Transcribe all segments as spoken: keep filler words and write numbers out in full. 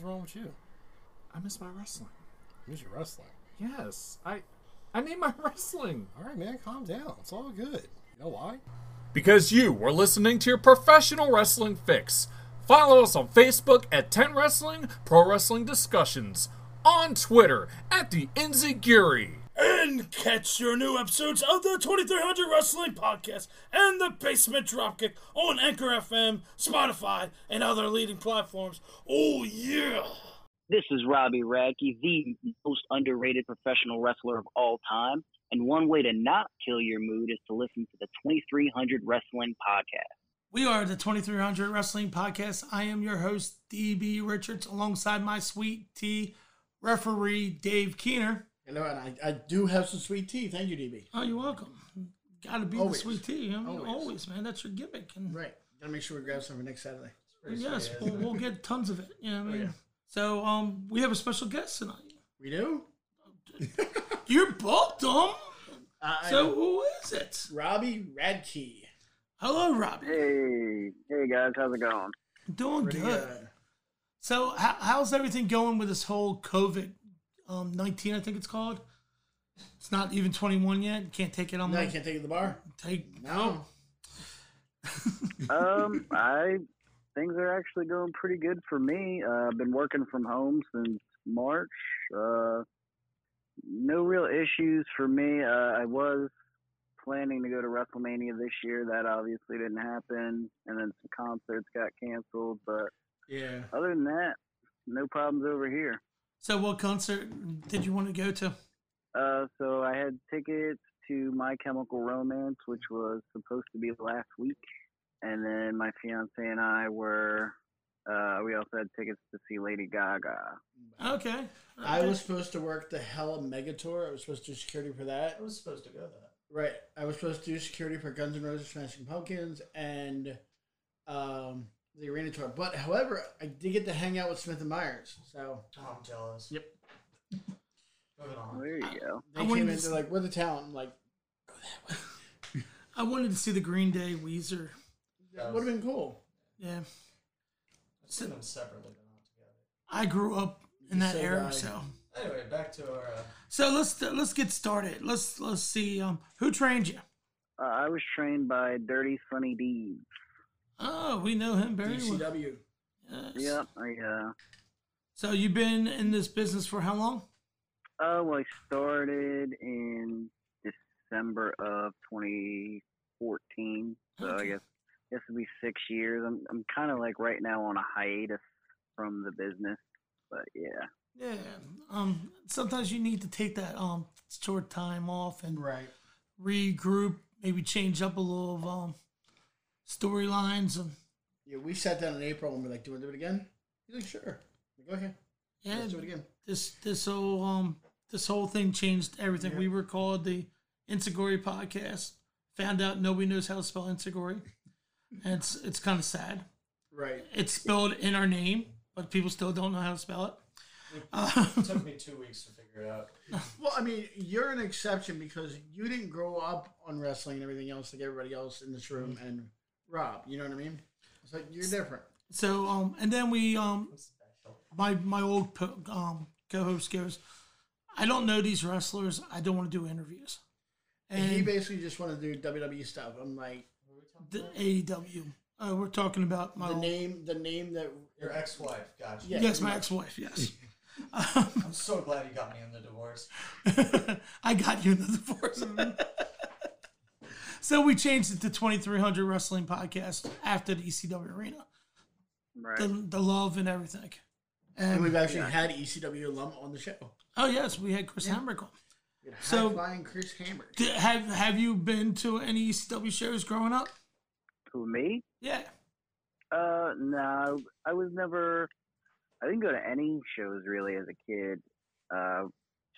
hell's wrong with you? I miss my wrestling. You miss your wrestling? Yes. I I need my wrestling. All right, man, calm down. It's all good. You know why? Because you were listening to your professional wrestling fix. Follow us on Facebook at Tent Wrestling Pro Wrestling Discussions. On Twitter at the Insegure. And catch your new episodes of the twenty-three hundred Wrestling Podcast and the Basement Dropkick on Anchor F M, Spotify, and other leading platforms. Oh, yeah. This is Robbie Radke, the most underrated professional wrestler of all time. And one way to not kill your mood is to listen to the twenty-three hundred Wrestling Podcast. We are the twenty-three hundred Wrestling Podcast. I am your host, D B Richards, alongside my sweet tea referee, Dave Keener. Hello, and I, I do have some sweet tea. Thank you, D B. Oh, you're welcome. Got to be always. The sweet tea. I mean, always. always, man. That's your gimmick. And right. Got to make sure we grab some for next Saturday. Yes, yeah. we'll, we'll get tons of it. You know what I mean? Oh, yeah. So um, we have a special guest tonight. We do? You're both dumb. Uh, so who is it? Robbie Radke. Hello, Robbie. Hey. Hey, guys. How's it going? Doing good. good. So how, how's everything going with this whole COVID Um, nineteen, I think it's called. It's not even twenty-one yet. You can't take it on. No, you can't take it to the bar. Take no. um, I things are actually going pretty good for me. Uh, I've been working from home since March. Uh, no real issues for me. Uh, I was planning to go to WrestleMania this year. That obviously didn't happen, and then some concerts got canceled. But yeah, other than that, no problems over here. So what concert did you want to go to? Uh, so I had tickets to My Chemical Romance, which was supposed to be last week. And then my fiance and I were, uh, we also had tickets to see Lady Gaga. Okay. okay. I was supposed to work the Hella Mega Tour. I was supposed to do security for that. I was supposed to go to that. Right. I was supposed to do security for Guns N' Roses, Smashing Pumpkins, and um. the arena tour, but however, I did get to hang out with Smith and Myers. So oh, I'm jealous. Yep. There you go. They I came in. They're like, "We're the town." I'm like, go that way. I wanted to see the Green Day, Weezer. That would have been cool. Yeah. I've seen so, them separately, but not together. I grew up in you that era, I, so anyway, back to our. Uh... So let's let's get started. Let's let's see. Um, who trained you? Uh, I was trained by Dirty Sunny Deeds. Oh, we know him very well. D C W. Yes. Yep, I, uh... So you've been in this business for how long? Uh, well, I started in December of twenty fourteen, so okay. I guess this will be six years. I'm I'm kind of like right now on a hiatus from the business, but yeah. Yeah. Um. Sometimes you need to take that um short time off and right. regroup, maybe change up a little of um. storylines. And yeah, we sat down in April and we're like, "Do you want to do it again?" He's like, "Sure." Like, go ahead. Yeah, let's do it again. This this whole um this whole thing changed everything. Yeah. We were called the Insegore Podcast. Found out nobody knows how to spell Insegore, and it's it's kind of sad. Right. It's spelled in our name, but people still don't know how to spell it. It uh, took me two weeks to figure it out. Well, I mean, you're an exception because you didn't grow up on wrestling and everything else like everybody else in this room, mm-hmm. and Rob, you know what I mean? So you're different. So, um, and then we, um, my my old po- um, co-host goes, "I don't know these wrestlers. I don't want to do interviews." And, and he basically just wanted to do W W E stuff. I'm like, the A E W. Uh, we're talking about my the old, name. The name that your ex-wife got you. Yes, yes my ex-wife. Yes. um, I'm so glad you got me in the divorce. I got you in the divorce. So we changed it to twenty-three hundred Wrestling Podcast after the E C W arena. Right. The, the love and everything. And, and we've actually yeah. had E C W alum on the show. Oh, yes. We had Chris yeah. Hammer on. So, high-flying Chris Hammer. Did, have, have you been to any E C W shows growing up? Who, me? Yeah. Uh, no. I was never... I didn't go to any shows, really, as a kid. Uh,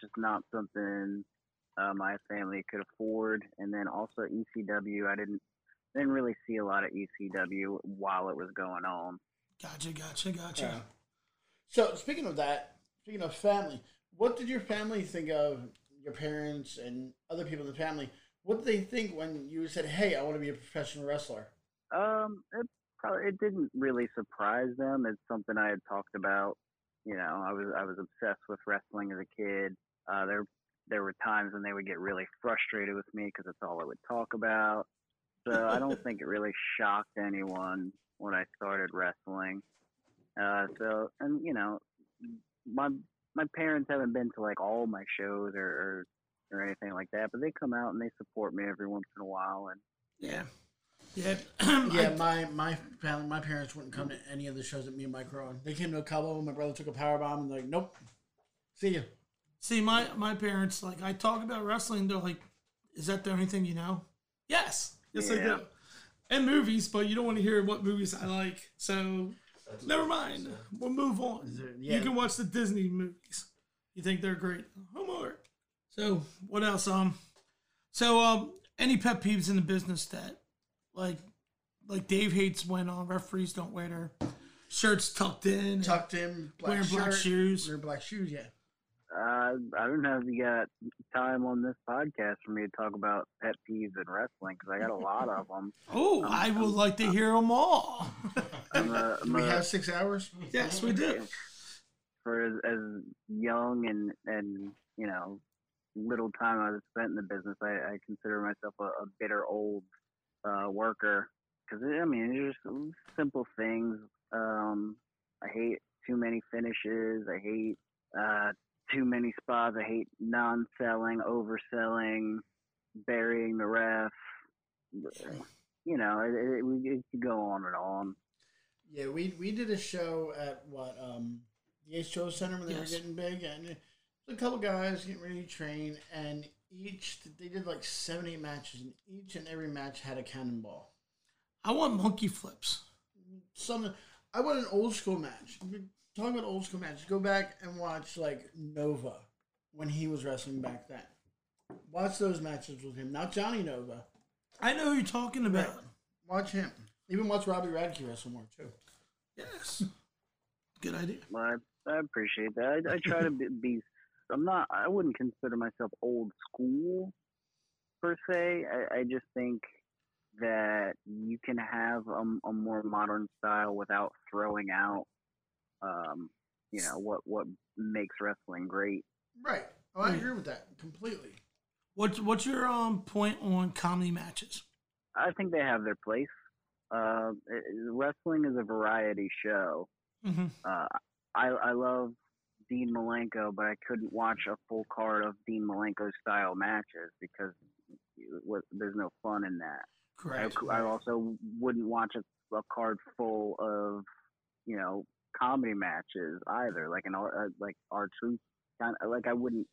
just not something... Uh, my family could afford, and then also E C W. I didn't didn't really see a lot of E C W while it was going on. Gotcha, gotcha, gotcha. Yeah. So speaking of that, speaking of family, what did your family think of your parents and other people in the family? What did they think when you said, "Hey, I want to be a professional wrestler"? Um, it probably it didn't really surprise them. It's something I had talked about You know, I was I was obsessed with wrestling as a kid. Uh, there there were times when they would get really frustrated with me because it's all I would talk about. So I don't think it really shocked anyone when I started wrestling. Uh, so and you know, my my parents haven't been to like all my shows or, or or anything like that, but they come out and they support me every once in a while. And yeah. Yeah, yeah. My my family, my parents wouldn't come to any of the shows that me and Mike were on. They came to a couple. My brother took a power bomb, and they're like, "Nope, see you." See, my my parents, like, I talk about wrestling. They're like, "Is that the only thing you know?" Yes, yes, yeah. I do. And movies, but you don't want to hear what movies I like. So that's never mind. We'll move on. There, yeah. You can watch the Disney movies. You think they're great? Homework. So what else? Um, so um, any pet peeves in the business that. Like, like Dave hates when uh, referees don't wear their shirts tucked in, tucked in, black wearing shirt, black shoes, wearing black shoes. Yeah. Uh, I don't know if you got time on this podcast for me to talk about pet peeves in wrestling because I got a lot of them. Oh, um, I would um, like to um, hear them all. I'm a, I'm do we a, have six hours? Yes, we do. For as, as young and and you know little time I was spent in the business, I, I consider myself a, a bitter old. Uh, worker, because I mean, it's just simple things. Um, I hate too many finishes. I hate uh, too many spots. I hate non-selling, overselling, burying the ref. You know, it, it, we it could go on and on. Yeah, we we did a show at what um, the H two O Center when they yes. were getting big, and a couple guys getting ready to train, and. Each they did like seventy matches, and each and every match had a cannonball. I want monkey flips. Some I want an old school match. Talking about old school matches, go back and watch like Nova when he was wrestling back then. Watch those matches with him, not Johnny Nova. I know who you're talking about. Right. Watch him. Even watch Robbie Radke wrestle more too. Yes, good idea. Well, I, I appreciate that. I, I try to be. be I'm not, I wouldn't consider myself old school per se. I, I just think that you can have a, a more modern style without throwing out, um, you know, what, what makes wrestling great. Right. Oh, I agree with that completely. What's, what's your um, point on comedy matches? I think they have their place. Uh, it, wrestling is a variety show. Mm-hmm. Uh, I, I love Dean Malenko, but I couldn't watch a full card of Dean Malenko style matches because was, there's no fun in that. Correct. I, I also wouldn't watch a, a card full of, you know, comedy matches either. Like an uh, like R-Truth kind of, like I wouldn't.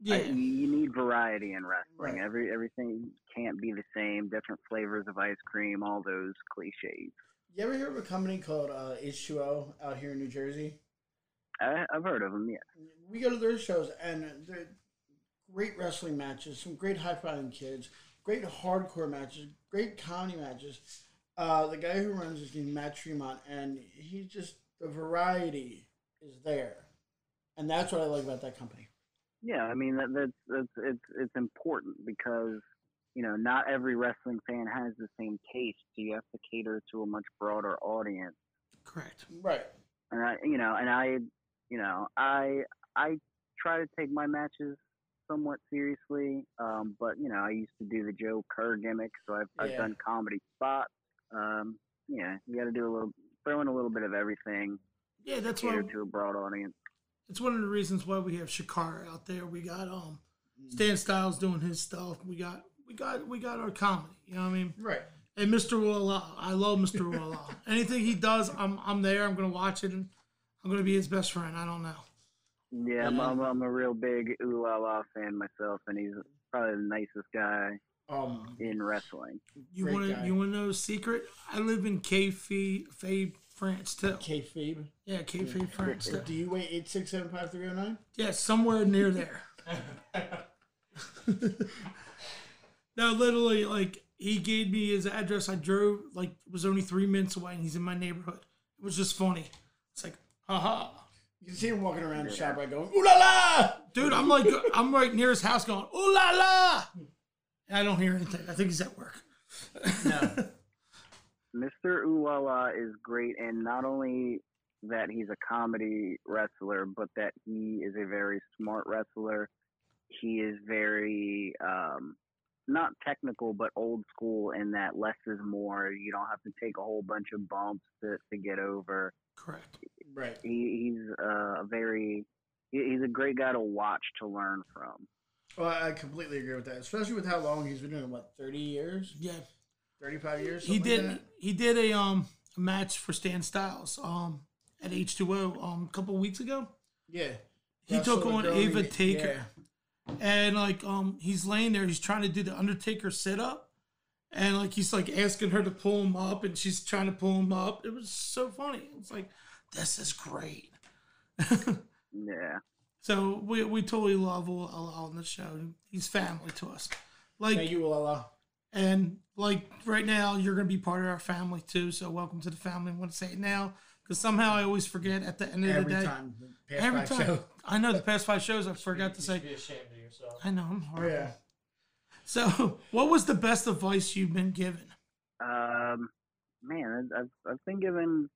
Yeah. I, you need variety in wrestling. Right. Every everything can't be the same. Different flavors of ice cream. All those cliches. You ever hear of a company called uh, H two O out here in New Jersey? I, I've heard of them, yeah. We go to their shows, and they're great wrestling matches, some great high-flying kids, great hardcore matches, great comedy matches. Uh, the guy who runs is named Matt Tremont, and he's just, the variety is there. And that's what I like about that company. Yeah, I mean, that, that's, that's it's it's important because, you know, not every wrestling fan has the same taste, so you have to cater to a much broader audience. Correct. Right. And I, you know, and I... You know, I I try to take my matches somewhat seriously, um, but, you know, I used to do the Joe Kerr gimmick, so I've, yeah. I've done comedy spots. Um, yeah, you got to do a little, throw in a little bit of everything. Yeah, that's why. To a broad audience. It's one of the reasons why we have Shakara out there. We got um, Stan Styles doing his stuff. We got we got we got our comedy. You know what I mean? Right. And Mister Ooh La La, I love Mister Ooh La La. Anything he does, I'm I'm there. I'm gonna watch it. And, I'm going to be his best friend. I don't know. Yeah, I'm, I'm, I'm a real big Ooh La La fan myself, and he's probably the nicest guy um, in wrestling. You want to you want to know a secret? I live in Kayfabe, France, too. Kayfabe? Yeah, Kayfabe, France, too. Do you weigh eight six seven five three oh nine? Yeah, somewhere near there. No, literally, like, he gave me his address. I drove, like, it was only three minutes away, and he's in my neighborhood. It was just funny. It's like, haha. You can see him walking around the shop right going, Ooh La La! Dude, I'm like, I'm right near his house going, Ooh La La! And I don't hear anything. I think he's at work. No. Mister Ooh La La is great, and not only that he's a comedy wrestler, but that he is a very smart wrestler. He is very um, not technical, but old school in that less is more. You don't have to take a whole bunch of bumps to, to get over. Correct. Right. He, he's a very he's a great guy to watch, to learn from. Well, I completely agree with that, especially with how long he's been doing. What, thirty years? Yeah, thirty-five years. He did. Like he did a um a match for Stan Styles um at H two O um a couple of weeks ago. Yeah, he That's took on Ava Taker, yeah. and like um he's laying there, he's trying to do the Undertaker sit up, and like he's like asking her to pull him up, and she's trying to pull him up. It was so funny. It was like, this is great. Yeah. So we we totally love Ooh La La on the show. He's family to us. Like, thank you, Ooh La La. And like right now, you're gonna be part of our family too. So welcome to the family. I want to say it now because somehow I always forget at the end of every the day. Time, the past every five time. Shows. I know the past five shows I forgot to say. You should be ashamed of yourself. I know I'm horrible. Yeah. So what was the best advice you've been given? Um, man, I've I've been given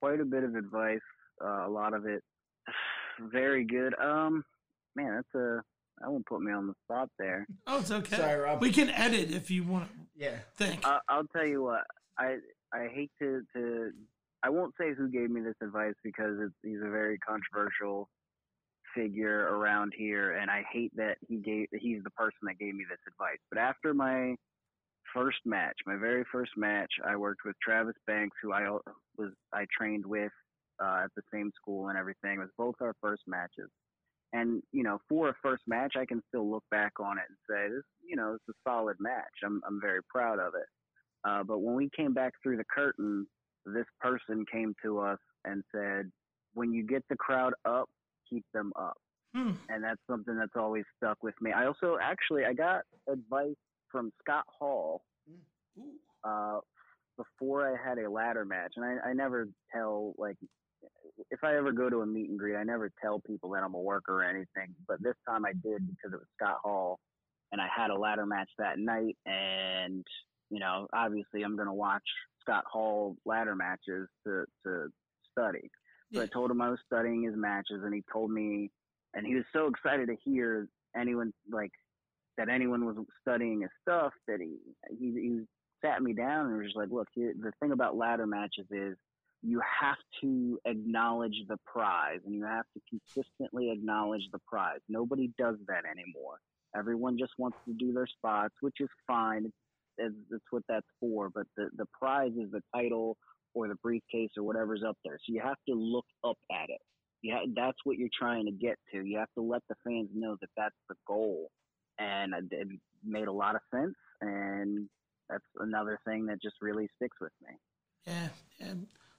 quite a bit of advice. Uh, a lot of it. Very good. Um, man, that's a. That won't put me on the spot there. Oh, it's okay. Sorry, Rob. We can edit if you want. Yeah. Thank. Uh, I'll tell you what. I I hate to to. I won't say who gave me this advice because it's, he's a very controversial figure around here, and I hate that he gave. He's the person that gave me this advice. But after my first match, my very first match, I worked with Travis Banks, who I was I trained with. Uh, at the same school and everything. It was both our first matches. And, you know, for a first match, I can still look back on it and say, this, you know, it's a solid match. I'm I'm very proud of it. Uh, but when we came back through the curtain, this person came to us and said, when you get the crowd up, keep them up. Hmm. And that's something that's always stuck with me. I also, actually, I got advice from Scott Hall uh, before I had a ladder match. And I, I never tell, like, if I ever go to a meet and greet, I never tell people that I'm a worker or anything, but this time I did because it was Scott Hall and I had a ladder match that night. And, you know, obviously I'm going to watch Scott Hall ladder matches to, to study. So yeah. I told him I was studying his matches and he told me, and he was so excited to hear anyone like that anyone was studying his stuff that he, he, he sat me down and was just like, look, the thing about ladder matches is, you have to acknowledge the prize and you have to consistently acknowledge the prize. Nobody does that anymore. Everyone just wants to do their spots, which is fine. It's, it's what that's for. But the, the prize is the title or the briefcase or whatever's up there. So you have to look up at it. You ha- that's what you're trying to get to. You have to let the fans know that that's the goal. And it made a lot of sense. And that's another thing that just really sticks with me. Yeah, yeah.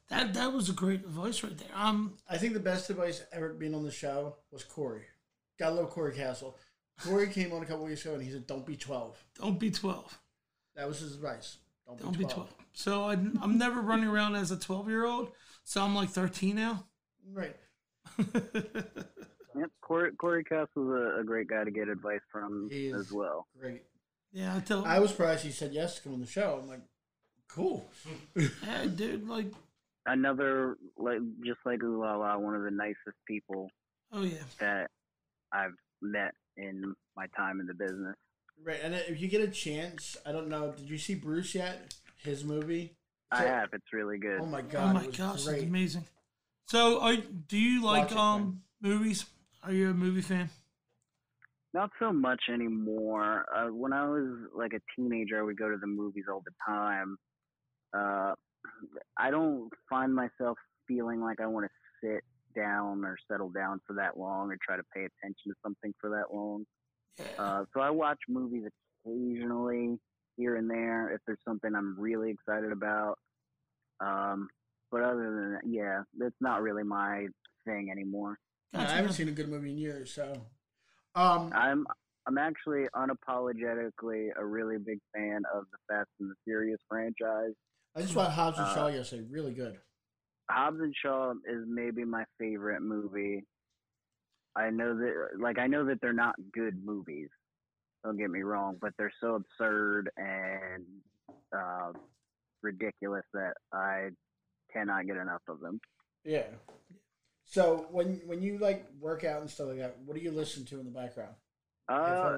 That that was a great advice right there. Um, I think the best advice ever being on the show was Corey. Gotta love Corey Castle. Corey came on a couple weeks ago and he said, "Don't be twelve. Don't be twelve." That was his advice. Don't, Don't be, twelve. be twelve. So I, I'm never running around as a twelve-year-old. So I'm like thirteen now. Right. Yep. Corey Corey Castle's a, a great guy to get advice from He's as well. Great. Yeah, I tell. I was surprised he said yes to come on the show. I'm like, cool. Yeah, dude, like. Another, like just like Ooh La La, one of the nicest people oh, yeah. that I've met in my time in the business. Right, and if you get a chance, I don't know, did you see Bruce yet? His movie? I so, have, it's really good. Oh my god, oh my it was gosh, great. It's amazing. So, are, do you like um it, movies? Are you a movie fan? Not so much anymore. Uh, when I was like a teenager, I would go to the movies all the time. Uh, I don't find myself feeling like I want to sit down or settle down for that long or try to pay attention to something for that long. Yeah. Uh, so I watch movies occasionally here and there if there's something I'm really excited about. Um, but other than that, yeah, that's not really my thing anymore. Yeah, I haven't seen a good movie in years, so um, I'm I'm actually unapologetically a really big fan of the Fast and the Furious franchise. I just watched Hobbs and Shaw uh, yesterday. Really good. Hobbs and Shaw is maybe my favorite movie. I know that, like, I know that they're not good movies. Don't get me wrong, but they're so absurd and uh, ridiculous that I cannot get enough of them. Yeah. So when when you like work out and stuff like that, what do you listen to in the background? Uh,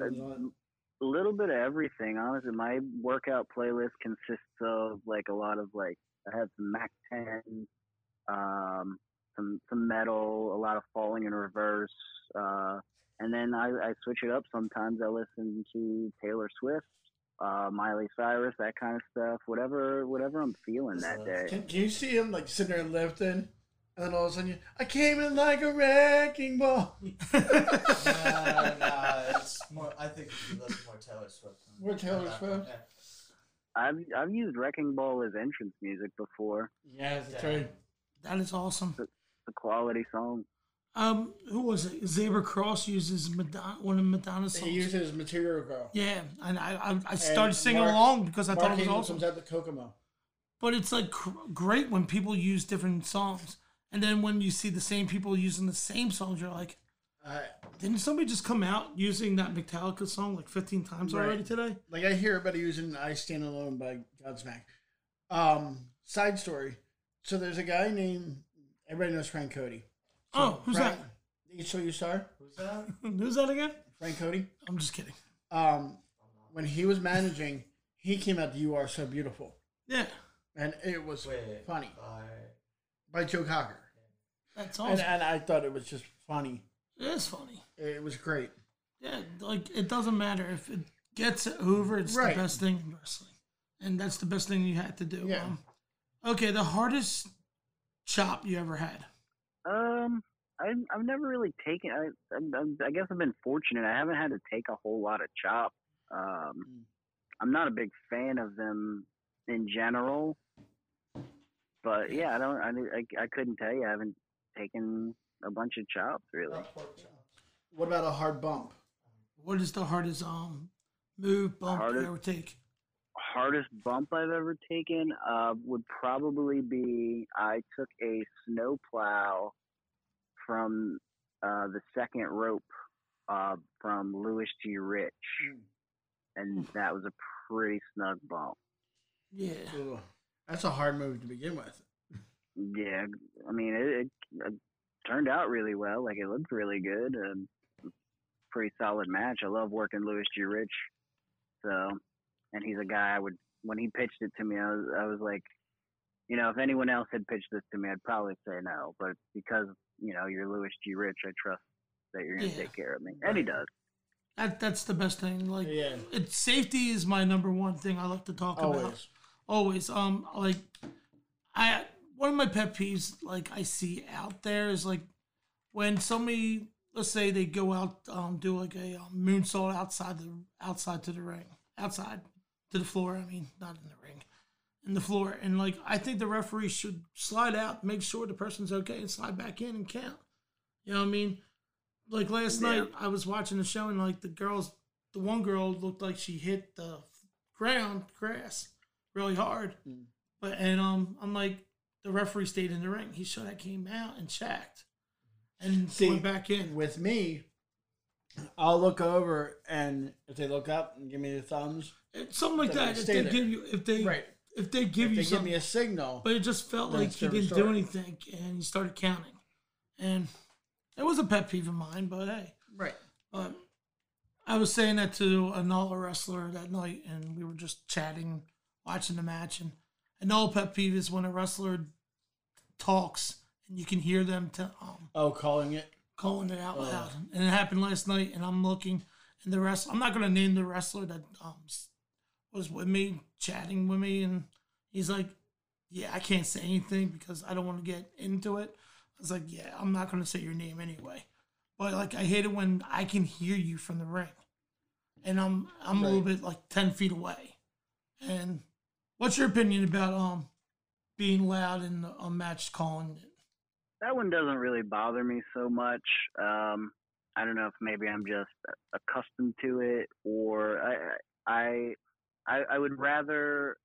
a little bit of everything, honestly. My workout playlist consists of like a lot of like I have some Mac ten, um, some some metal, a lot of falling in reverse, uh, and then I, I switch it up. Sometimes I listen to Taylor Swift, uh, Miley Cyrus, that kind of stuff. Whatever, whatever I'm feeling that day. Can, can you see him like sitting there lifting? And then all of a sudden, you, I came in like a wrecking ball. no, no, it's more. I think you listen more Taylor Swift. More Taylor Swift. One, yeah. I've I've used wrecking ball as entrance music before. Yeah, that's right. That is awesome. It's a quality song. Um, who was it? Zebra Cross uses Madonna, one of Madonna's songs. He uses Material Girl. Yeah, and I I, I started and singing Mark, along because I Mark thought it was Hazel awesome. Comes out to Kokomo. But it's like cr- great when people use different songs. And then when you see the same people using the same songs, you're like, uh, didn't somebody just come out using that Metallica song like fifteen times right. already today? Like I hear everybody using I Stand Alone by Godsmack. Um, side story. So there's a guy named, everybody knows Frank Cody. So oh, who's Frank, that? So you saw? Who's that? Who's that again? Frank Cody. I'm just kidding. Um, when he was managing, he came out to You Are So Beautiful. Yeah. And it was Wait, funny. By, by Joe Cocker. That's awesome. And, and I thought it was just funny. It is funny. It was great. Yeah, like, it doesn't matter. If it gets it over, it's right. the best thing in wrestling. And that's the best thing you had to do. Yeah. Um, okay, the hardest chop you ever had? Um, I, I've never really taken... I, I, I guess I've been fortunate. I haven't had to take a whole lot of chop. Um, mm. I'm not a big fan of them in general. But, yeah, I don't. I, I, I couldn't tell you. I haven't... taking a bunch of chops, really. What about a hard bump? What is the hardest um move bump hardest, you ever take? Hardest bump I've ever taken uh, would probably be I took a snow plow from uh, the second rope uh, from Louie G. Rich, mm. and that was a pretty snug bump. Yeah, Ooh, that's a hard move to begin with. Yeah, I mean, it, it, it turned out really well. Like, it looked really good. And pretty solid match. I love working Louis G. Rich. So, and he's a guy I would, when he pitched it to me, I was, I was like, you know, if anyone else had pitched this to me, I'd probably say no. But because, you know, you're Louis G. Rich, I trust that you're going to yeah. take care of me. And he does. That That's the best thing. Like, yeah. it's, safety is my number one thing I like to talk Always. about. Always. Um, like, I... One of my pet peeves, like, I see out there is, like, when somebody, let's say they go out, um, do, like, a um, moonsault outside the outside to the ring. Outside to the floor, I mean, not in the ring. In the floor. And, like, I think the referee should slide out, make sure the person's okay, and slide back in and count. You know what I mean? Like, last yeah. night, I was watching the show, and, like, the girls, the one girl looked like she hit the ground, grass, really hard. Mm. But, and um, I'm like... The referee stayed in the ring. He should have came out and checked and See, went back in. With me, I'll look over, and if they look up and give me the thumbs, it's something like that. If they there. give you, if they, right. if they give if you, they give me a signal. But it just felt like he didn't started. do anything, and he started counting, and it was a pet peeve of mine. But hey, right. But I was saying that to another wrestler that night, and we were just chatting, watching the match, and. An old pet peeve is when a wrestler talks and you can hear them t- um, oh calling it calling it out oh. loud, and it happened last night. And I'm looking, and the rest I'm not gonna name the wrestler that um was with me chatting with me, and he's like, "Yeah, I can't say anything because I don't want to get into it." I was like, "Yeah, I'm not gonna say your name anyway." But like, I hate it when I can hear you from the ring, and I'm I'm right. a little bit like ten feet away, and. What's your opinion about um being loud in a match calling? That one doesn't really bother me so much. Um, I don't know if maybe I'm just accustomed to it, or I I I would rather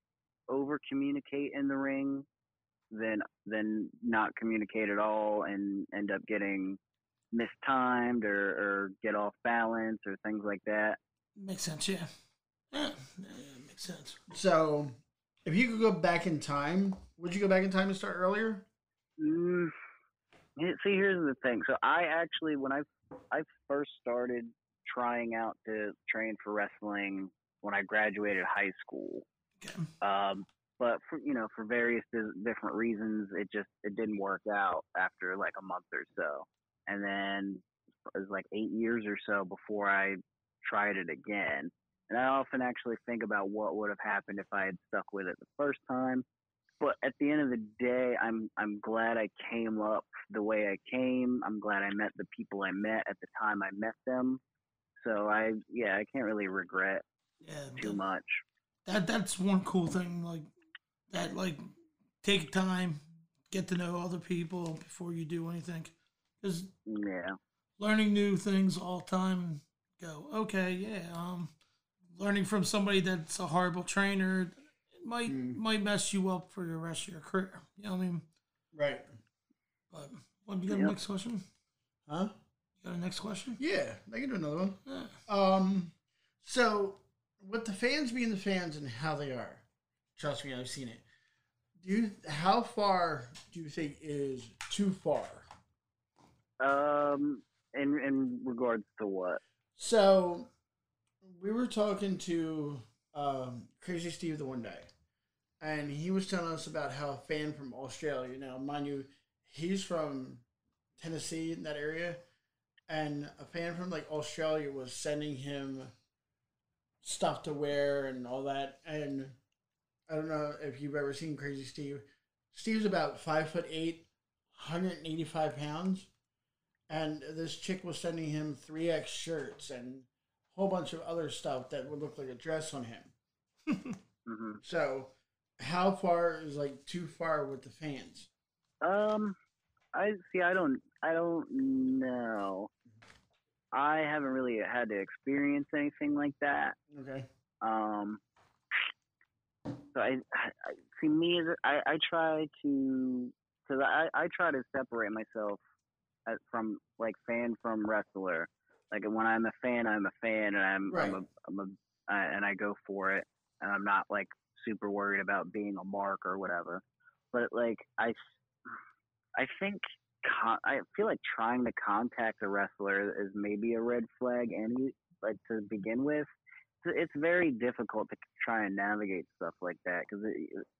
over communicate in the ring than than not communicate at all and end up getting mistimed or, or get off balance or things like that. Makes sense, yeah. Yeah, yeah, makes sense. So. If you could go back in time, would you go back in time and start earlier? Mm, See, here's the thing. So I actually, when I I first started trying out to train for wrestling when I graduated high school, okay. um, but for, you know, for various different reasons, it just it didn't work out after like a month or so, and then it was like eight years or so before I tried it again. And I often actually think about what would have happened if I had stuck with it the first time. But at the end of the day, I'm I'm glad I came up the way I came. I'm glad I met the people I met at the time I met them. So I yeah, I can't really regret yeah, too that, much. That that's one cool thing, like that like take time, get to know other people before you do anything. 'Cause yeah. Learning new things all time, go, okay, yeah, um learning from somebody that's a horrible trainer might mm. might mess you up for the rest of your career. You know what I mean? Right. But what, you got yep. a next question? Huh? You got a next question? Yeah, I can do another one. Yeah. Um, so with the fans being the fans and how they are, trust me, I've seen it. Do you, how far do you think is too far? Um, in in regards to what? So we were talking to um, Crazy Steve the one day, and he was telling us about how a fan from Australia, now mind you, he's from Tennessee in that area, and a fan from like Australia was sending him stuff to wear and all that. And I don't know if you've ever seen Crazy Steve. Steve's about five foot eight, one hundred eighty-five pounds, and this chick was sending him three X shirts and whole bunch of other stuff that would look like a dress on him. mm-hmm. So how far is like too far with the fans? Um, I see. I don't, I don't know. I haven't really had to experience anything like that. Okay. Um, so I, I see me, I, I try to, cause I, I try to separate myself from like fan from wrestler. Like when I'm a fan, I'm a fan, and I'm, right. I'm a, I'm a uh, and I go for it, and I'm not like super worried about being a mark or whatever. But like I, I think con- I feel like trying to contact a wrestler is maybe a red flag, and like to begin with, it's very difficult to try and navigate stuff like that because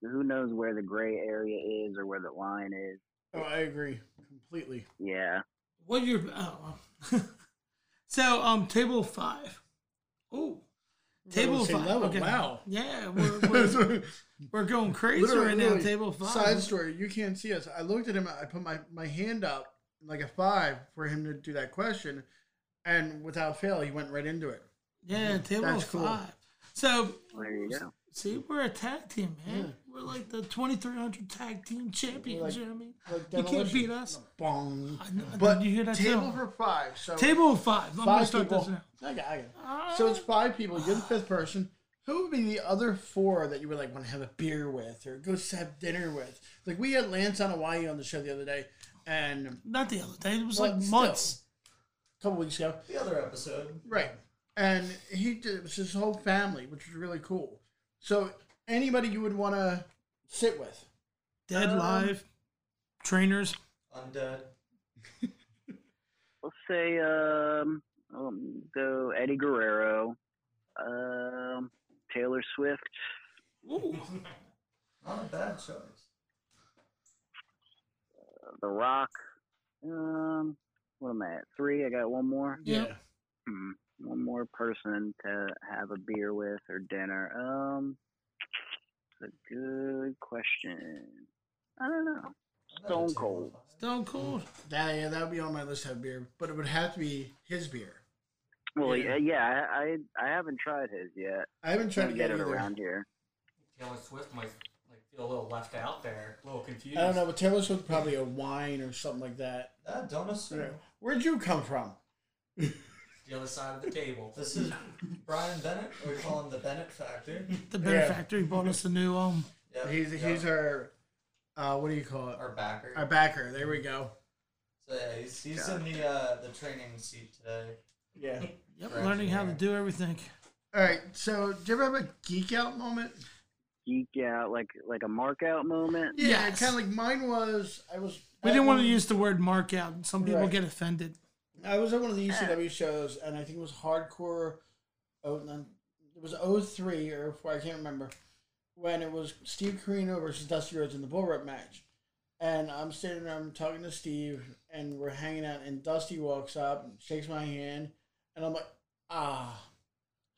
who knows where the gray area is or where the line is. Oh, I agree completely. Yeah. What your oh. So, um, table five. Oh, table five. Level. Okay. Wow. Yeah, we're we're, we're going crazy literally, right now. Table five. Side story. You can't see us. I looked at him. I put my, my hand up like a five for him to do that question, and without fail, he went right into it. Yeah, mm-hmm. table That's five. Cool. So there you go. See, we're a tag team, man. Yeah. We're like the twenty-three hundred tag team champions. Like, you know what I mean? Like you can't beat us. Bong. But you hear that table for five. So table five. I'm going to start people. This now. I got, I got. Uh, so it's five people. You're the fifth person. Who would be the other four that you would like want to have a beer with or go have dinner with? Like we had Lance on Hawaii on the show the other day, and not the other day. It was well, like months. A couple weeks ago. The other episode. Right, and he did, it was his whole family, which was really cool. So, anybody you would want to sit with? Dead, um, live, trainers. Undead. Let's say, um, um, go Eddie Guerrero, um, Taylor Swift. Ooh. Not a bad choice. Uh, The Rock. Um, what am I at? Three? I got one more? Yeah. yeah. Hmm. One more person to have a beer with or dinner. Um, it's a good question. I don't know. Stone Cold. Stone Cold. That, yeah, that would be on my list to have beer, but it would have to be his beer. Well, yeah, yeah I, I I haven't tried his yet. I haven't tried to get it around here. Taylor Swift might like feel a little left out there, a little confused. I don't know, but Taylor Swift probably a wine or something like that. Uh, don't assume. Where'd you come from? The other side of the table. This is Brian Bennett. We call him the Bennett Factor. The Bennett yeah. Factor. He bought us a new um. Yep. He's yep. he's our uh, what do you call it? Our backer. Our backer. There we go. So yeah, he's, he's in the uh, the training seat today. Yeah. Yep. Learning how to do everything. All right. So, do you ever have a geek out moment? geek out, like like a mark out moment? Yeah, yes. Kind of like mine was. I was. We didn't want to use the word mark out. Some people right. get offended. I was at one of the E C W shows, and I think it was hardcore. Oh, it was oh three or four, I can't remember. When it was Steve Corino versus Dusty Rhodes in the bull rep match. And I'm standing there, I'm talking to Steve, and we're hanging out, and Dusty walks up and shakes my hand, and I'm like, ah,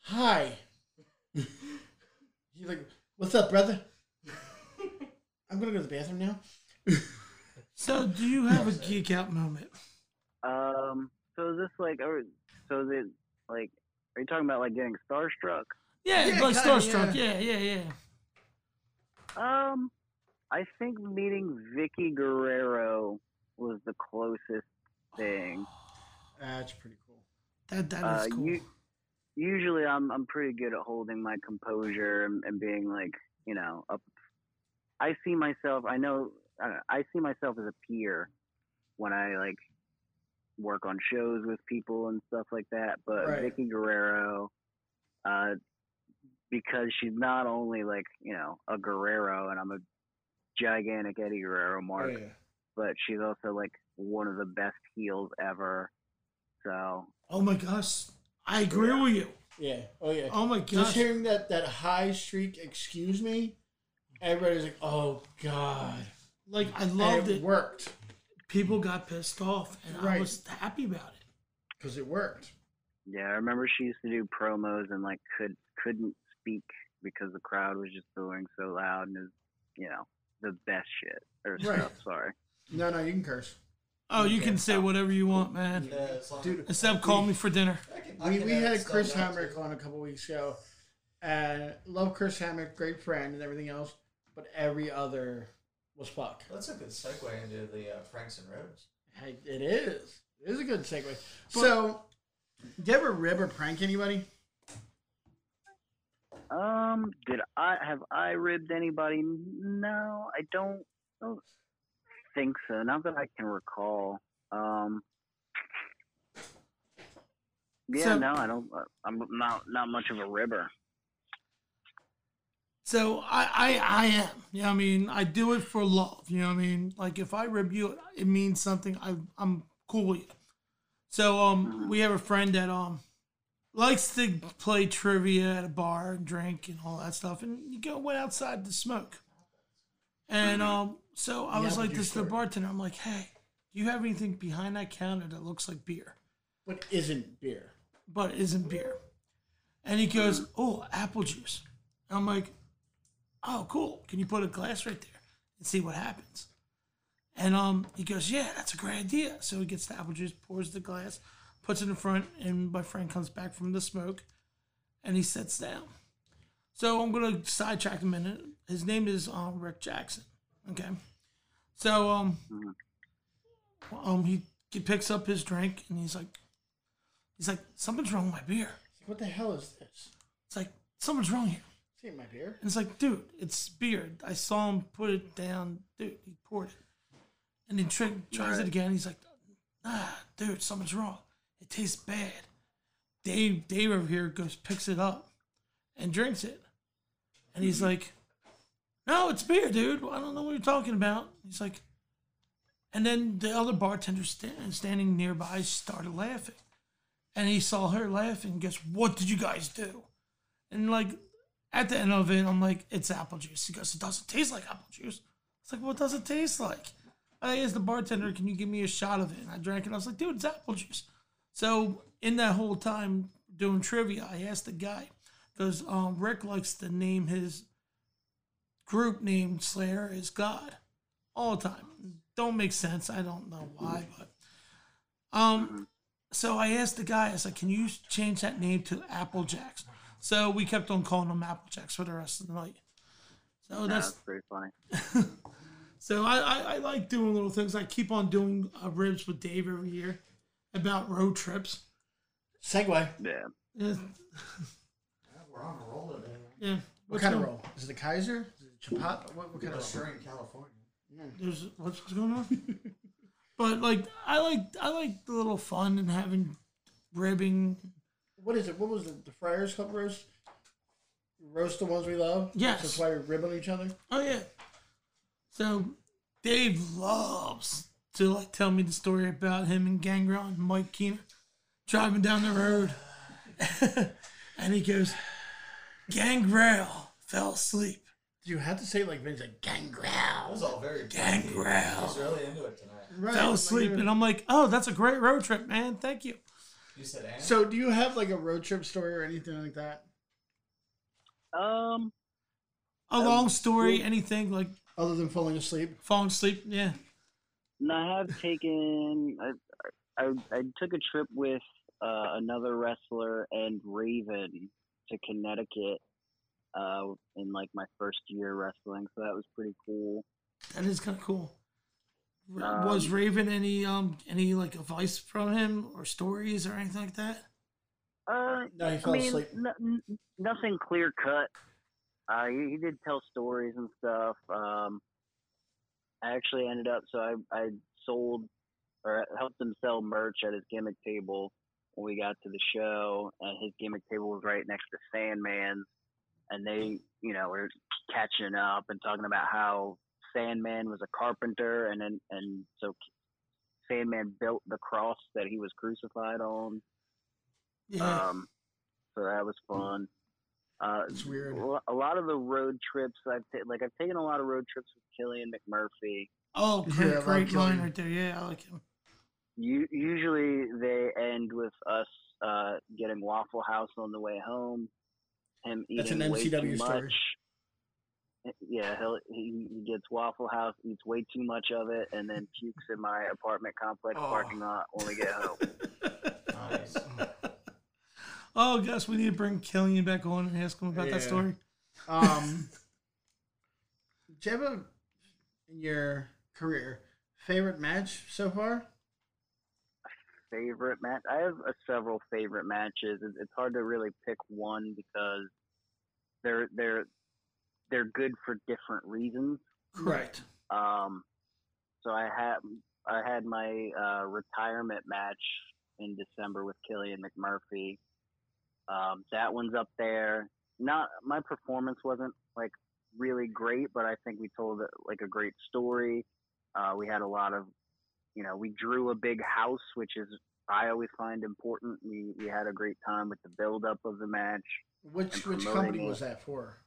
hi. He's like, what's up, brother? I'm going to go to the bathroom now. So do you have a geek out moment? Um, so is this like, are, so is it like, are you talking about like getting starstruck? Yeah, yeah like starstruck, yeah. yeah, yeah, yeah. Um, I think meeting Vicky Guerrero was the closest thing. That's pretty cool. That that uh, is cool. You, usually, I'm I'm pretty good at holding my composure and, and being like, you know, up. I see myself. I know. I, don't know, I see myself as a peer when I like work on shows with people and stuff like that. But right. Vicky Guerrero. Uh, because she's not only like, you know, a Guerrero, and I'm a gigantic Eddie Guerrero mark, oh, yeah. but she's also like one of the best heels ever. So. Oh my gosh, I agree yeah. with you. Yeah. Oh yeah. Oh my gosh. Just hearing that that high streak, excuse me, everybody's like, oh god, like I loved it, it. Worked. People got pissed off, and right. I was happy about it because it worked. Yeah, I remember she used to do promos and like could couldn't speak because the crowd was just booing so loud, and it was, you know, the best shit or right. stuff. Sorry. No, no, you can curse. Oh, you, you can, can say whatever you want, man. Yeah, as long Dude, except we, call me for dinner. I can, I we we had Chris Hammer on a couple weeks ago, and love Chris Hammer, great friend, and everything else. But every other was fuck. That's a good segue into the uh, Franks and Rose. Hey, it is. It is a good segue. But, so. Did you ever rib or prank anybody? Um, did I have I ribbed anybody? No, I don't, don't think so. Not that I can recall. Um, yeah, so, no, I don't. I'm not not much of a ribber. So I, I I am. You know what I mean, I do it for love. You know what I mean? Like if I rib you, it means something. I I'm cool with you. So um, we have a friend that um likes to play trivia at a bar and drink and all that stuff. And you go went outside to smoke. And um, so I was yeah, like this to the bartender. I'm like, hey, do you have anything behind that counter that looks like beer? But isn't beer. But isn't beer. And he goes, oh, apple juice. And I'm like, oh, cool. Can you put a glass right there and see what happens? And um, he goes, yeah, that's a great idea. So he gets the apple juice, pours the glass, puts it in front, and my friend comes back from the smoke, and he sits down. So I'm going to sidetrack a minute. His name is um, Rick Jackson, okay? So um, um, he, he picks up his drink, and he's like, he's like, something's wrong with my beer. What the hell is this? It's like, something's wrong here. This ain't my beer. And it's like, dude, it's beer. I saw him put it down. Dude, he poured it. And then Trick tries it again. He's like, ah, dude, something's wrong. It tastes bad. Dave, Dave over here goes, picks it up and drinks it. And he's like, no, it's beer, dude. I don't know what you're talking about. He's like, and then the other bartender stand, standing nearby started laughing. And he saw her laughing. Guess, what did you guys do? And like, at the end of it, I'm like, it's apple juice. He goes, it doesn't taste like apple juice. It's like, what does it taste like? I asked the bartender, can you give me a shot of it? And I drank it. I was like, dude, it's apple juice. So in that whole time doing trivia, I asked the guy, because um, Rick likes to name his group name Slayer is God all the time. Don't make sense. I don't know why. but um, So I asked the guy, I said, can you change that name to Apple Jacks? So we kept on calling him Apple Jacks for the rest of the night. So no, that's, that's pretty funny. So I, I, I like doing little things. I keep on doing uh, ribs with Dave every year about road trips. Segway. Yeah. yeah. We're on a roll today. Yeah. What kind of roll? Is it a Kaiser? Is it Chipotle? What, what kind of roll? In California. Yeah. There's what's going on. But like I like I like the little fun and having ribbing. What is it? What was it? The Friars Cup roast? roast the ones we love. Yes. That's why we rib on each other. Oh, yeah. So, Dave loves to like tell me the story about him and Gangrel and Mike Keener driving down the road. And he goes, Gangrel fell asleep. You had to say it like Vince, like, Gangrel. That was all very Gangrel. He's really into it tonight. Right. Fell asleep. Like, and I'm like, oh, that's a great road trip, man. Thank you. You said Anna? So do you have like a road trip story or anything like that? Um, A long story, cool. Anything like... Other than falling asleep? Falling asleep, yeah. No, I have taken... I, I, I took a trip with uh, another wrestler and Raven to Connecticut. Uh, in like my first year wrestling, so that was pretty cool. That is kind of cool. Um, was Raven any um any like advice from him or stories or anything like that? Uh, no, he fell I mean, asleep. N- nothing clear cut. Uh, he, he did tell stories and stuff. Um, I actually ended up so I I sold or helped him sell merch at his gimmick table when we got to the show, and his gimmick table was right next to Sandman's. And they, you know, were catching up and talking about how Sandman was a carpenter, and then, and so Sandman built the cross that he was crucified on. Yeah. Um, so that was fun. Uh, it's weird. A lot of the road trips I've taken, like I've taken a lot of road trips with Killian McMurphy. Oh, great, yeah, great line right there. Yeah, I like him. You, usually they end with us uh, getting Waffle House on the way home. Him eating That's an M C W story. Yeah, he'll, he gets Waffle House, eats way too much of it, and then pukes in my apartment complex oh. parking lot when we get home. Nice. Oh, gosh, we need to bring Killian back on and ask him about yeah. that story. Um, do you have a, in your career, favorite match so far? Favorite match? I have uh, several favorite matches. It's hard to really pick one because they're they're they're good for different reasons. Correct. Um. So I had I had my uh, retirement match in December with Killian McMurphy. Um, that one's up there. Not my performance wasn't like really great, but I think we told like a great story. Uh, we had a lot of. You know, we drew a big house, which is I always find important. We we had a great time with the build up of the match. Which which company it. was that for?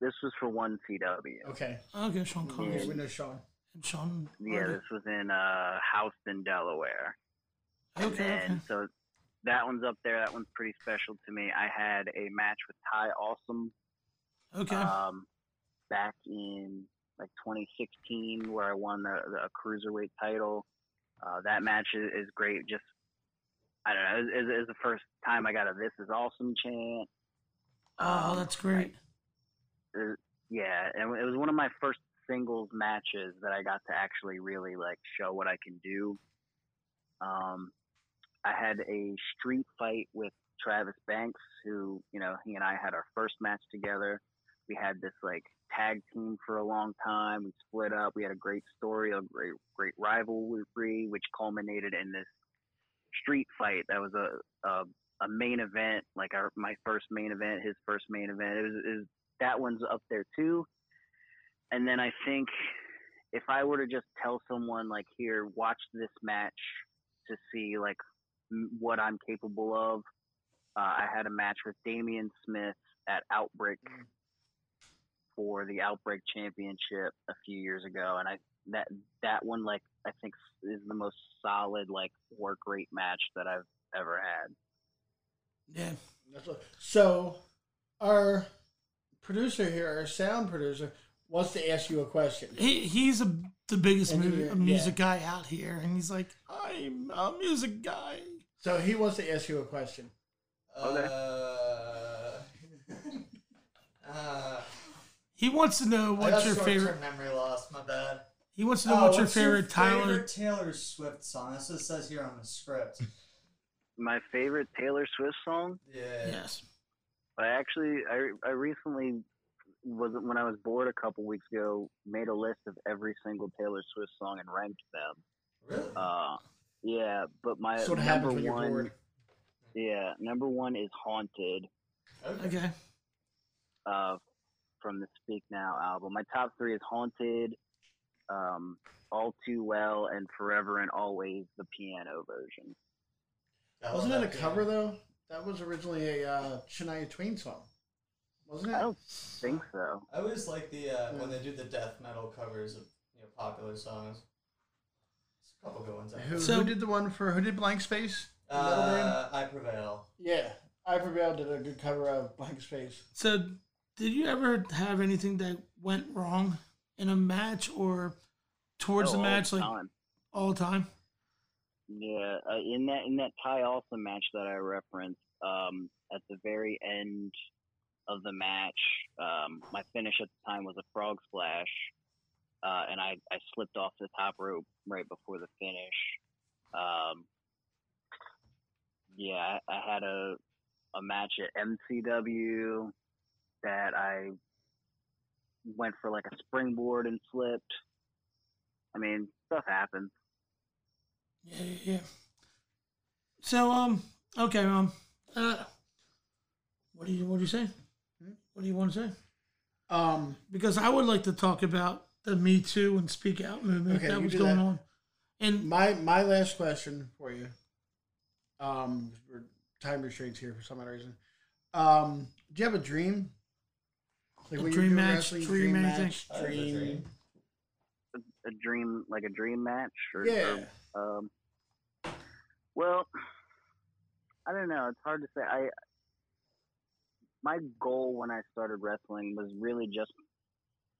This was for one C W. Okay. Okay, Sean Collins. We know Sean. And Sean. Yeah, this was in uh, Houston, Delaware. Okay. And okay. so that one's up there. That one's pretty special to me. I had a match with Ty Awesome. Okay. Um, back in. Like twenty sixteen, where I won the, the cruiserweight title. Uh, that match is, is great. Just I don't know. It was, it was the first time I got a "This is awesome" chant. Oh, um, that's great. Like, it, yeah, and it was one of my first singles matches that I got to actually really like show what I can do. Um, I had a street fight with Travis Banks, who you know he and I had our first match together. We had this like. tag team for a long time. We split up. We had a great story, a great great rivalry, which culminated in this street fight. That was a a, a main event, like our my first main event, his first main event. It was, it was that one's up there too. And then I think if I were to just tell someone like, here, watch this match to see like what I'm capable of. Uh, I had a match with Damian Smith at Outbreak. Mm-hmm. For the Outbreak Championship a few years ago, and I that that one like I think is the most solid like work rate match that I've ever had. Yeah, that's what, so our producer here, our sound producer, wants to ask you a question. He he's a, the biggest movie, music yeah. guy out here, and he's like, I'm a music guy. So he wants to ask you a question. Okay. Uh. uh. He wants to know what's your favorite memory loss. My bad. He wants to know oh, what's your favorite, your favorite Tyler Taylor Swift song. That's what it says here on the script. My favorite Taylor Swift song. Yeah. Yes. I actually, I, I recently was when I was bored a couple weeks ago, made a list of every single Taylor Swift song and ranked them. Really? Uh, yeah, but my sort of number one. Yeah, number one is Haunted. Okay. okay. uh, from the Speak Now album. My top three is Haunted, um, All Too Well, and Forever and Always, the piano version. Wasn't it a cover, though? That was originally a uh, Shania Twain song, wasn't it? I don't think so. I always like the uh, yeah. when they do the death metal covers of, you know, popular songs. There's a couple good ones. Who, so, who did the one for, who did Blank Space? Uh, I Prevail. Yeah, I Prevail did a good cover of Blank Space. So, did you ever have anything that went wrong in a match or towards oh, the match, all like time. all time? Yeah, uh, in that in that Ty Awesome match that I referenced, um, at the very end of the match, um, my finish at the time was a frog splash, uh, and I, I slipped off the top rope right before the finish. Um, yeah, I, I had a a match at M C W that I went for like a springboard and slipped. I mean, stuff happens. Yeah, yeah, yeah. So, um, okay, um, uh, what do you, what do you say? What do you want to say? Um, because I would like to talk about the Me Too and Speak Out movement okay, that was going that. on. And my, my last question for you, um, we're time restraints here for some odd reason. Um, do you have a dream? Like a when dream, match, dream, dream match, match dream, dream. A dream, like a dream match, or, yeah. Or, um, well, I don't know. It's hard to say. I my goal when I started wrestling was really just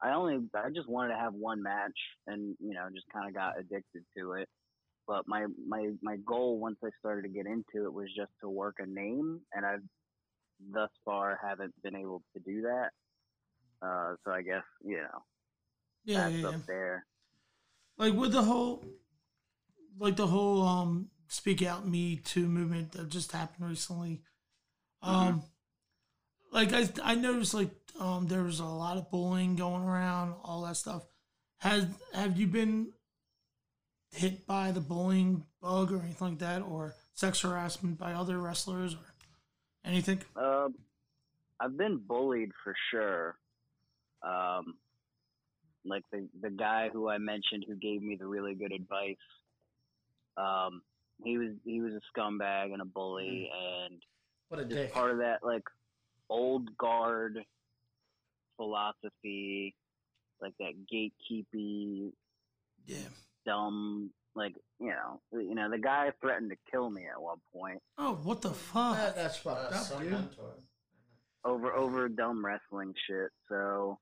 I only I just wanted to have one match, and you know, just kind of got addicted to it. But my my my goal once I started to get into it was just to work a name, and I've thus far haven't been able to do that. Uh, so I guess you know, yeah, that's yeah, up yeah. there. Like with the whole, like the whole um, Speak Out Me Too movement that just happened recently. Um, mm-hmm. Like I, I noticed like um, there was a lot of bullying going around, all that stuff. Has have you been hit by the bullying bug or anything like that, or sex harassment by other wrestlers or anything? Uh, I've been bullied for sure. Um, like the the guy who I mentioned who gave me the really good advice. Um, he was he was a scumbag and a bully, and what a just dick. Part of that like old guard philosophy, like that gatekeepy, yeah, dumb. Like you know, you know the guy threatened to kill me at one point. Oh, what the fuck? That, that's fucked that's up, dude. Mentor. Over over dumb wrestling shit. So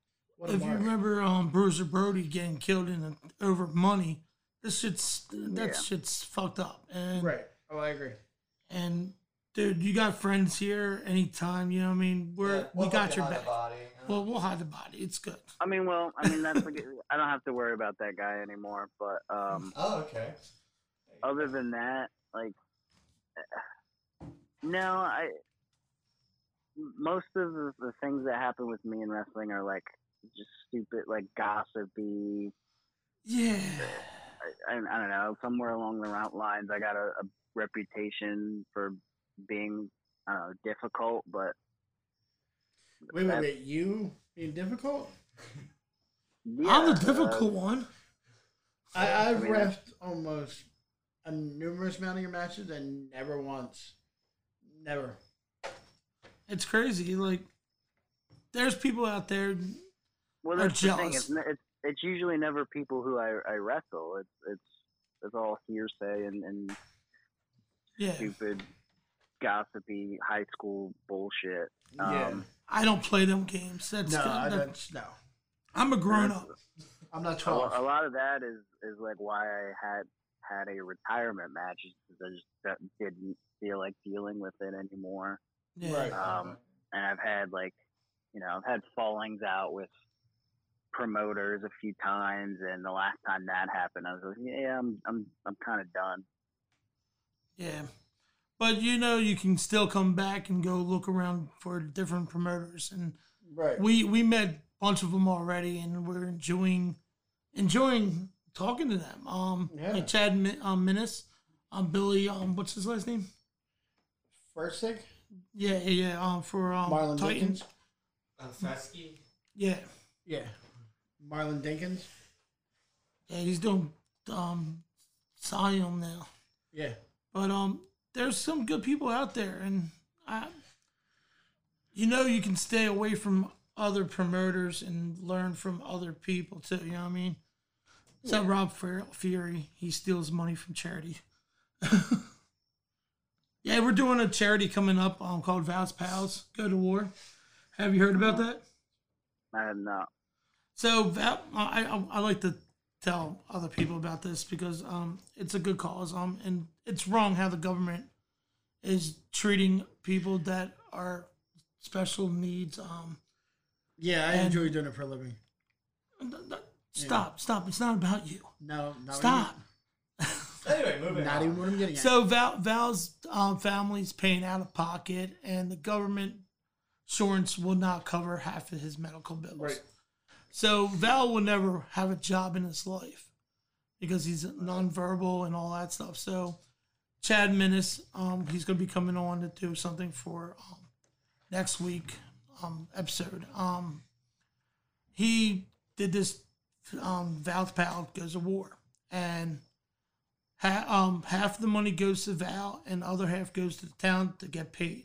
if you remember, um, Bruiser Brody getting killed in a, over money. This shit's that yeah. shit's fucked up. And, right. Oh, I agree. And dude, you got friends here anytime. You know what I mean? We're yeah, we'll we got your back. Body, you know? Well, we'll hide the body. It's good. I mean, well, I mean that's like, I don't have to worry about that guy anymore. But um, oh, okay. Other go. than that, like, no, I. Most of the, the things that happen with me in wrestling are like just stupid, like gossipy. Yeah. I, I, I don't know. Somewhere along the lines, I got a, a reputation for being, I don't know, difficult, but. Wait, wait, wait. You being difficult? Yeah, I'm the difficult uh, one. I, I've I mean, refed almost a numerous amount of your matches and never once. Never. It's crazy. Like, there's people out there well, that's are the jealous. Thing. It's, it's, it's usually never people who I, I wrestle. It's it's it's all hearsay and, and yeah. stupid, gossipy high school bullshit. Yeah. Um, I don't play them games. That's no, I don't, no. I'm a grown up. I'm not twelve. A, a lot of that is, is like why I had had a retirement match because I just didn't feel like dealing with it anymore. Yeah. Right. Um, and I've had like, you know, I've had fallings out with promoters a few times, and the last time that happened, I was like, yeah, I'm, I'm, I'm kind of done. Yeah, but you know, you can still come back and go look around for different promoters, and right, we we met a bunch of them already, and we're enjoying, enjoying talking to them. Um, yeah. Like Chad um, Minnis, um, Billy, um, what's his last name? First thing. Yeah, yeah, yeah. Um, for um, Marlon Titans, Dickens. Uh, Fasky? Yeah. Yeah. Marlon Dinkins? Yeah, he's doing um, Scion now. Yeah. But um, there's some good people out there, and I, you know, you can stay away from other promoters and learn from other people too. You know what I mean? Yeah. So Rob Fury, he steals money from charity. Yeah, we're doing a charity coming up um, called Vows Pals Go to War. Have you heard about that? I have not. So that, I, I I like to tell other people about this because um it's a good cause um and it's wrong how the government is treating people that are special needs. um. Yeah, I enjoy doing it for a living. Stop, yeah. stop. It's not about you. No, not stop. Anyway, moving Not on. Even what I'm getting at. So Val, Val's um, family's paying out of pocket, and the government insurance will not cover half of his medical bills. Right. So Val will never have a job in his life because he's nonverbal and all that stuff. So Chad Menace, um, he's going to be coming on to do something for um, next week um, episode. Um, he did this um, Val's Pal Goes to War, and Ha- um, half the money goes to Val, and the other half goes to the town to get paid.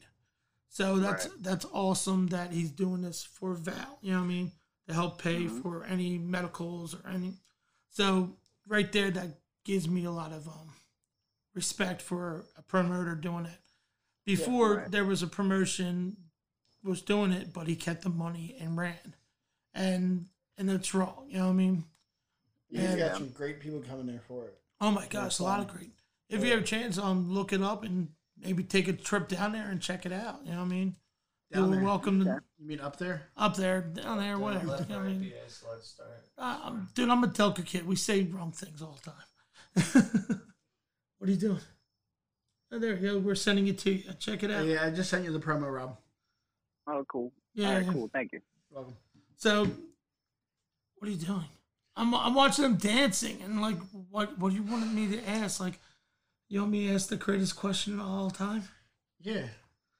So that's right. that's awesome that he's doing this for Val. You know what I mean? To help pay mm-hmm. for any medicals or any. So right there, that gives me a lot of um, respect for a promoter doing it. Before yeah, right. there was a promotion was doing it, but he kept the money and ran, and and that's wrong. You know what I mean? Yeah, he's and, got some great people coming there for it. Oh my gosh, a lot of great. If yeah. you have a chance, um, look it up and maybe take a trip down there and check it out. You know what I mean? Down You're there. welcome to. You mean up there? Up there, down there, down whatever. Left, you know what I mean? P S, let's start. Uh, dude, I'm a Delco kid. We say wrong things all the time. What are you doing? Oh, there you go. We're sending it to you. Check it out. Yeah, I just sent you the promo, Rob. Oh, cool. Yeah, all right, yeah. cool. Thank you. Welcome. So, what are you doing? I'm I'm watching them dancing and like what what do you want me to ask? Like, you want me to ask the greatest question of all time? Yeah.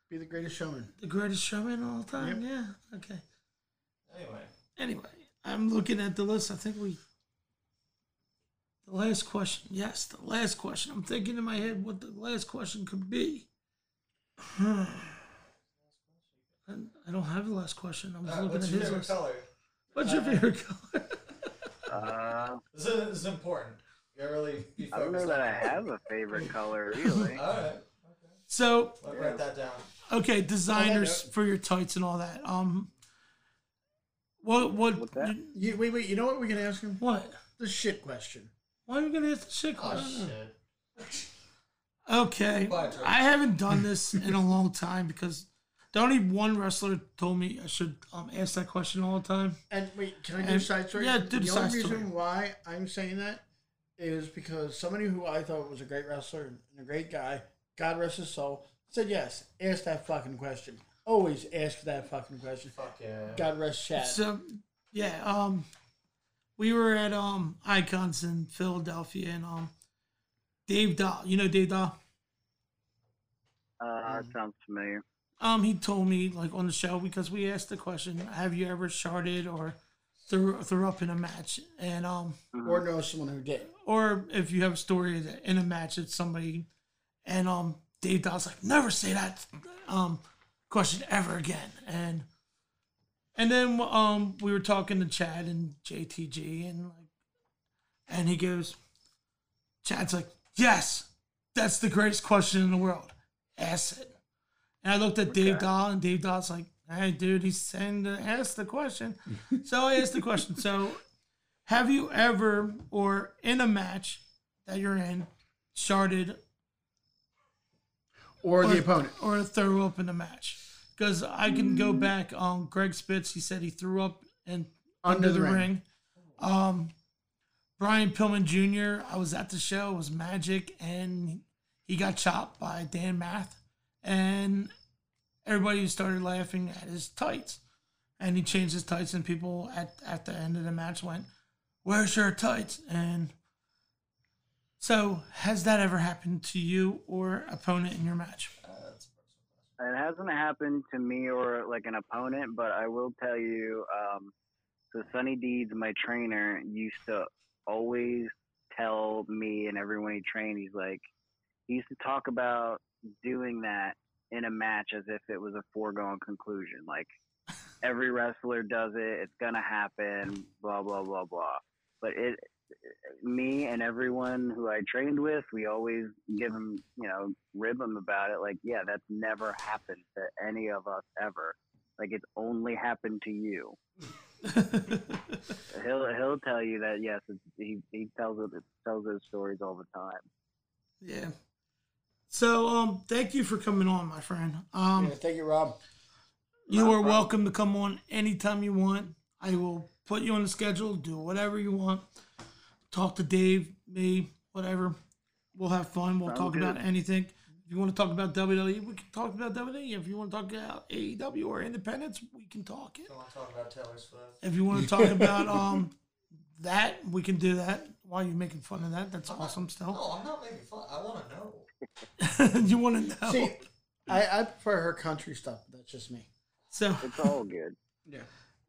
Be the greatest showman. The greatest showman of all time, yep. yeah. Okay. Anyway. Anyway, I'm looking at the list. I think we the last question. Yes, the last question. I'm thinking in my head what the last question could be. I don't have the last question. I'm uh, looking what's at your his favorite list. Color? What's uh, your favorite color? Uh, this, is, this is important. You really be I don't know that I have a favorite color, really. All right. Okay. So I'll write that down. Okay, designers oh, for your tights and all that. Um, what what? What's that? You, wait, wait. You know what we're gonna ask him? What? The shit question. Why are we gonna ask the shit question? Oh, shit. Okay. Bye, I haven't done this in a long time because. The only one wrestler told me I should um, ask that question all the time. And wait, can I do and, a side story? Yeah, do the side story. The only reason why I'm saying that is because somebody who I thought was a great wrestler and a great guy, God rest his soul, said yes, ask that fucking question. Always ask that fucking question. Fuck yeah. God rest Chad. So, yeah, um, we were at um, Icons in Philadelphia, and um, Dave Dahl, you know Dave Dahl? Uh, that sounds familiar. Um, he told me, like, on the show, because we asked the question, have you ever sharted or threw, threw up in a match? And um, Or know someone who did. Or if you have a story that in a match that somebody, and um, Dave Dodd's like, never say that um question ever again. And and then um we were talking to Chad and J T G, and, like, and he goes, Chad's like, yes, that's the greatest question in the world. Ask it. And I looked at okay. Dave Dahl, and Dave Dahl's like, hey, dude, he's saying to ask the question. So I asked the question. So have you ever, or in a match that you're in, sharted or, or the opponent, or threw up in the match? Because I can go back on um, Greg Spitz. He said he threw up and under, under the, the ring. ring. Um, Brian Pillman Junior, I was at the show. It was Magic, and he got chopped by Dan Math. And everybody started laughing at his tights. And he changed his tights, and people at, at the end of the match went, where's your tights? And so has that ever happened to you or opponent in your match? Uh, that's a personal question. It hasn't happened to me or like an opponent, but I will tell you, um, so Sunny Deeds, my trainer, used to always tell me and everyone he trained, he's like, he used to talk about doing that in a match as if it was a foregone conclusion. Like, every wrestler does it, it's gonna happen, blah, blah, blah, blah. But it, me and everyone who I trained with, we always give them, you know, rib them about it. Like, yeah, that's never happened to any of us ever. Like, it's only happened to you. he'll he'll tell you that. Yes, it's, he he tells it tells those stories all the time. Yeah. So um, thank you for coming on, my friend. Um, yeah, thank you, Rob. You are welcome to come on anytime you want. I will put you on the schedule. Do whatever you want. Talk to Dave, me, whatever. We'll have fun. We'll talk about anything. If you want to talk about W W E, we can talk about W W E. If you want to talk about A E W or independence, we can talk it. If you want to talk about Taylor Swift. If you want to talk about um that, we can do that. Why are you making fun of that? That's I'm awesome not, still. No, I'm not making fun. I want to know. You want to know? See, I, I prefer her country stuff, but that's just me. So it's all good. Yeah.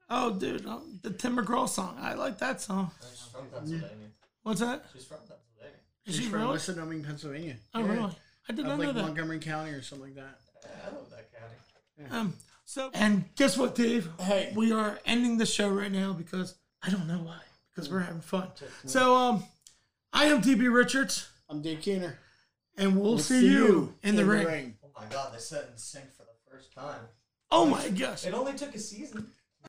Oh, dude, um, the Tim McGraw song. I like that song. She's from Pennsylvania. What's that? She's from Pennsylvania. She's, She's from West Wyoming, Pennsylvania. Oh, yeah. Really? I did not like know that. Montgomery County or something like that. Yeah, I love that county. Yeah. Um. So, and guess what, Dave? Hey, we are ending the show right now because I don't know why. Because mm-hmm. we're having fun. So, um, I am D B Richards. I'm Dave Keener, and we'll, we'll see, see you, you in, in the, the ring. ring. Oh my God, they said in sync for the first time. Oh my gosh! It only took a season.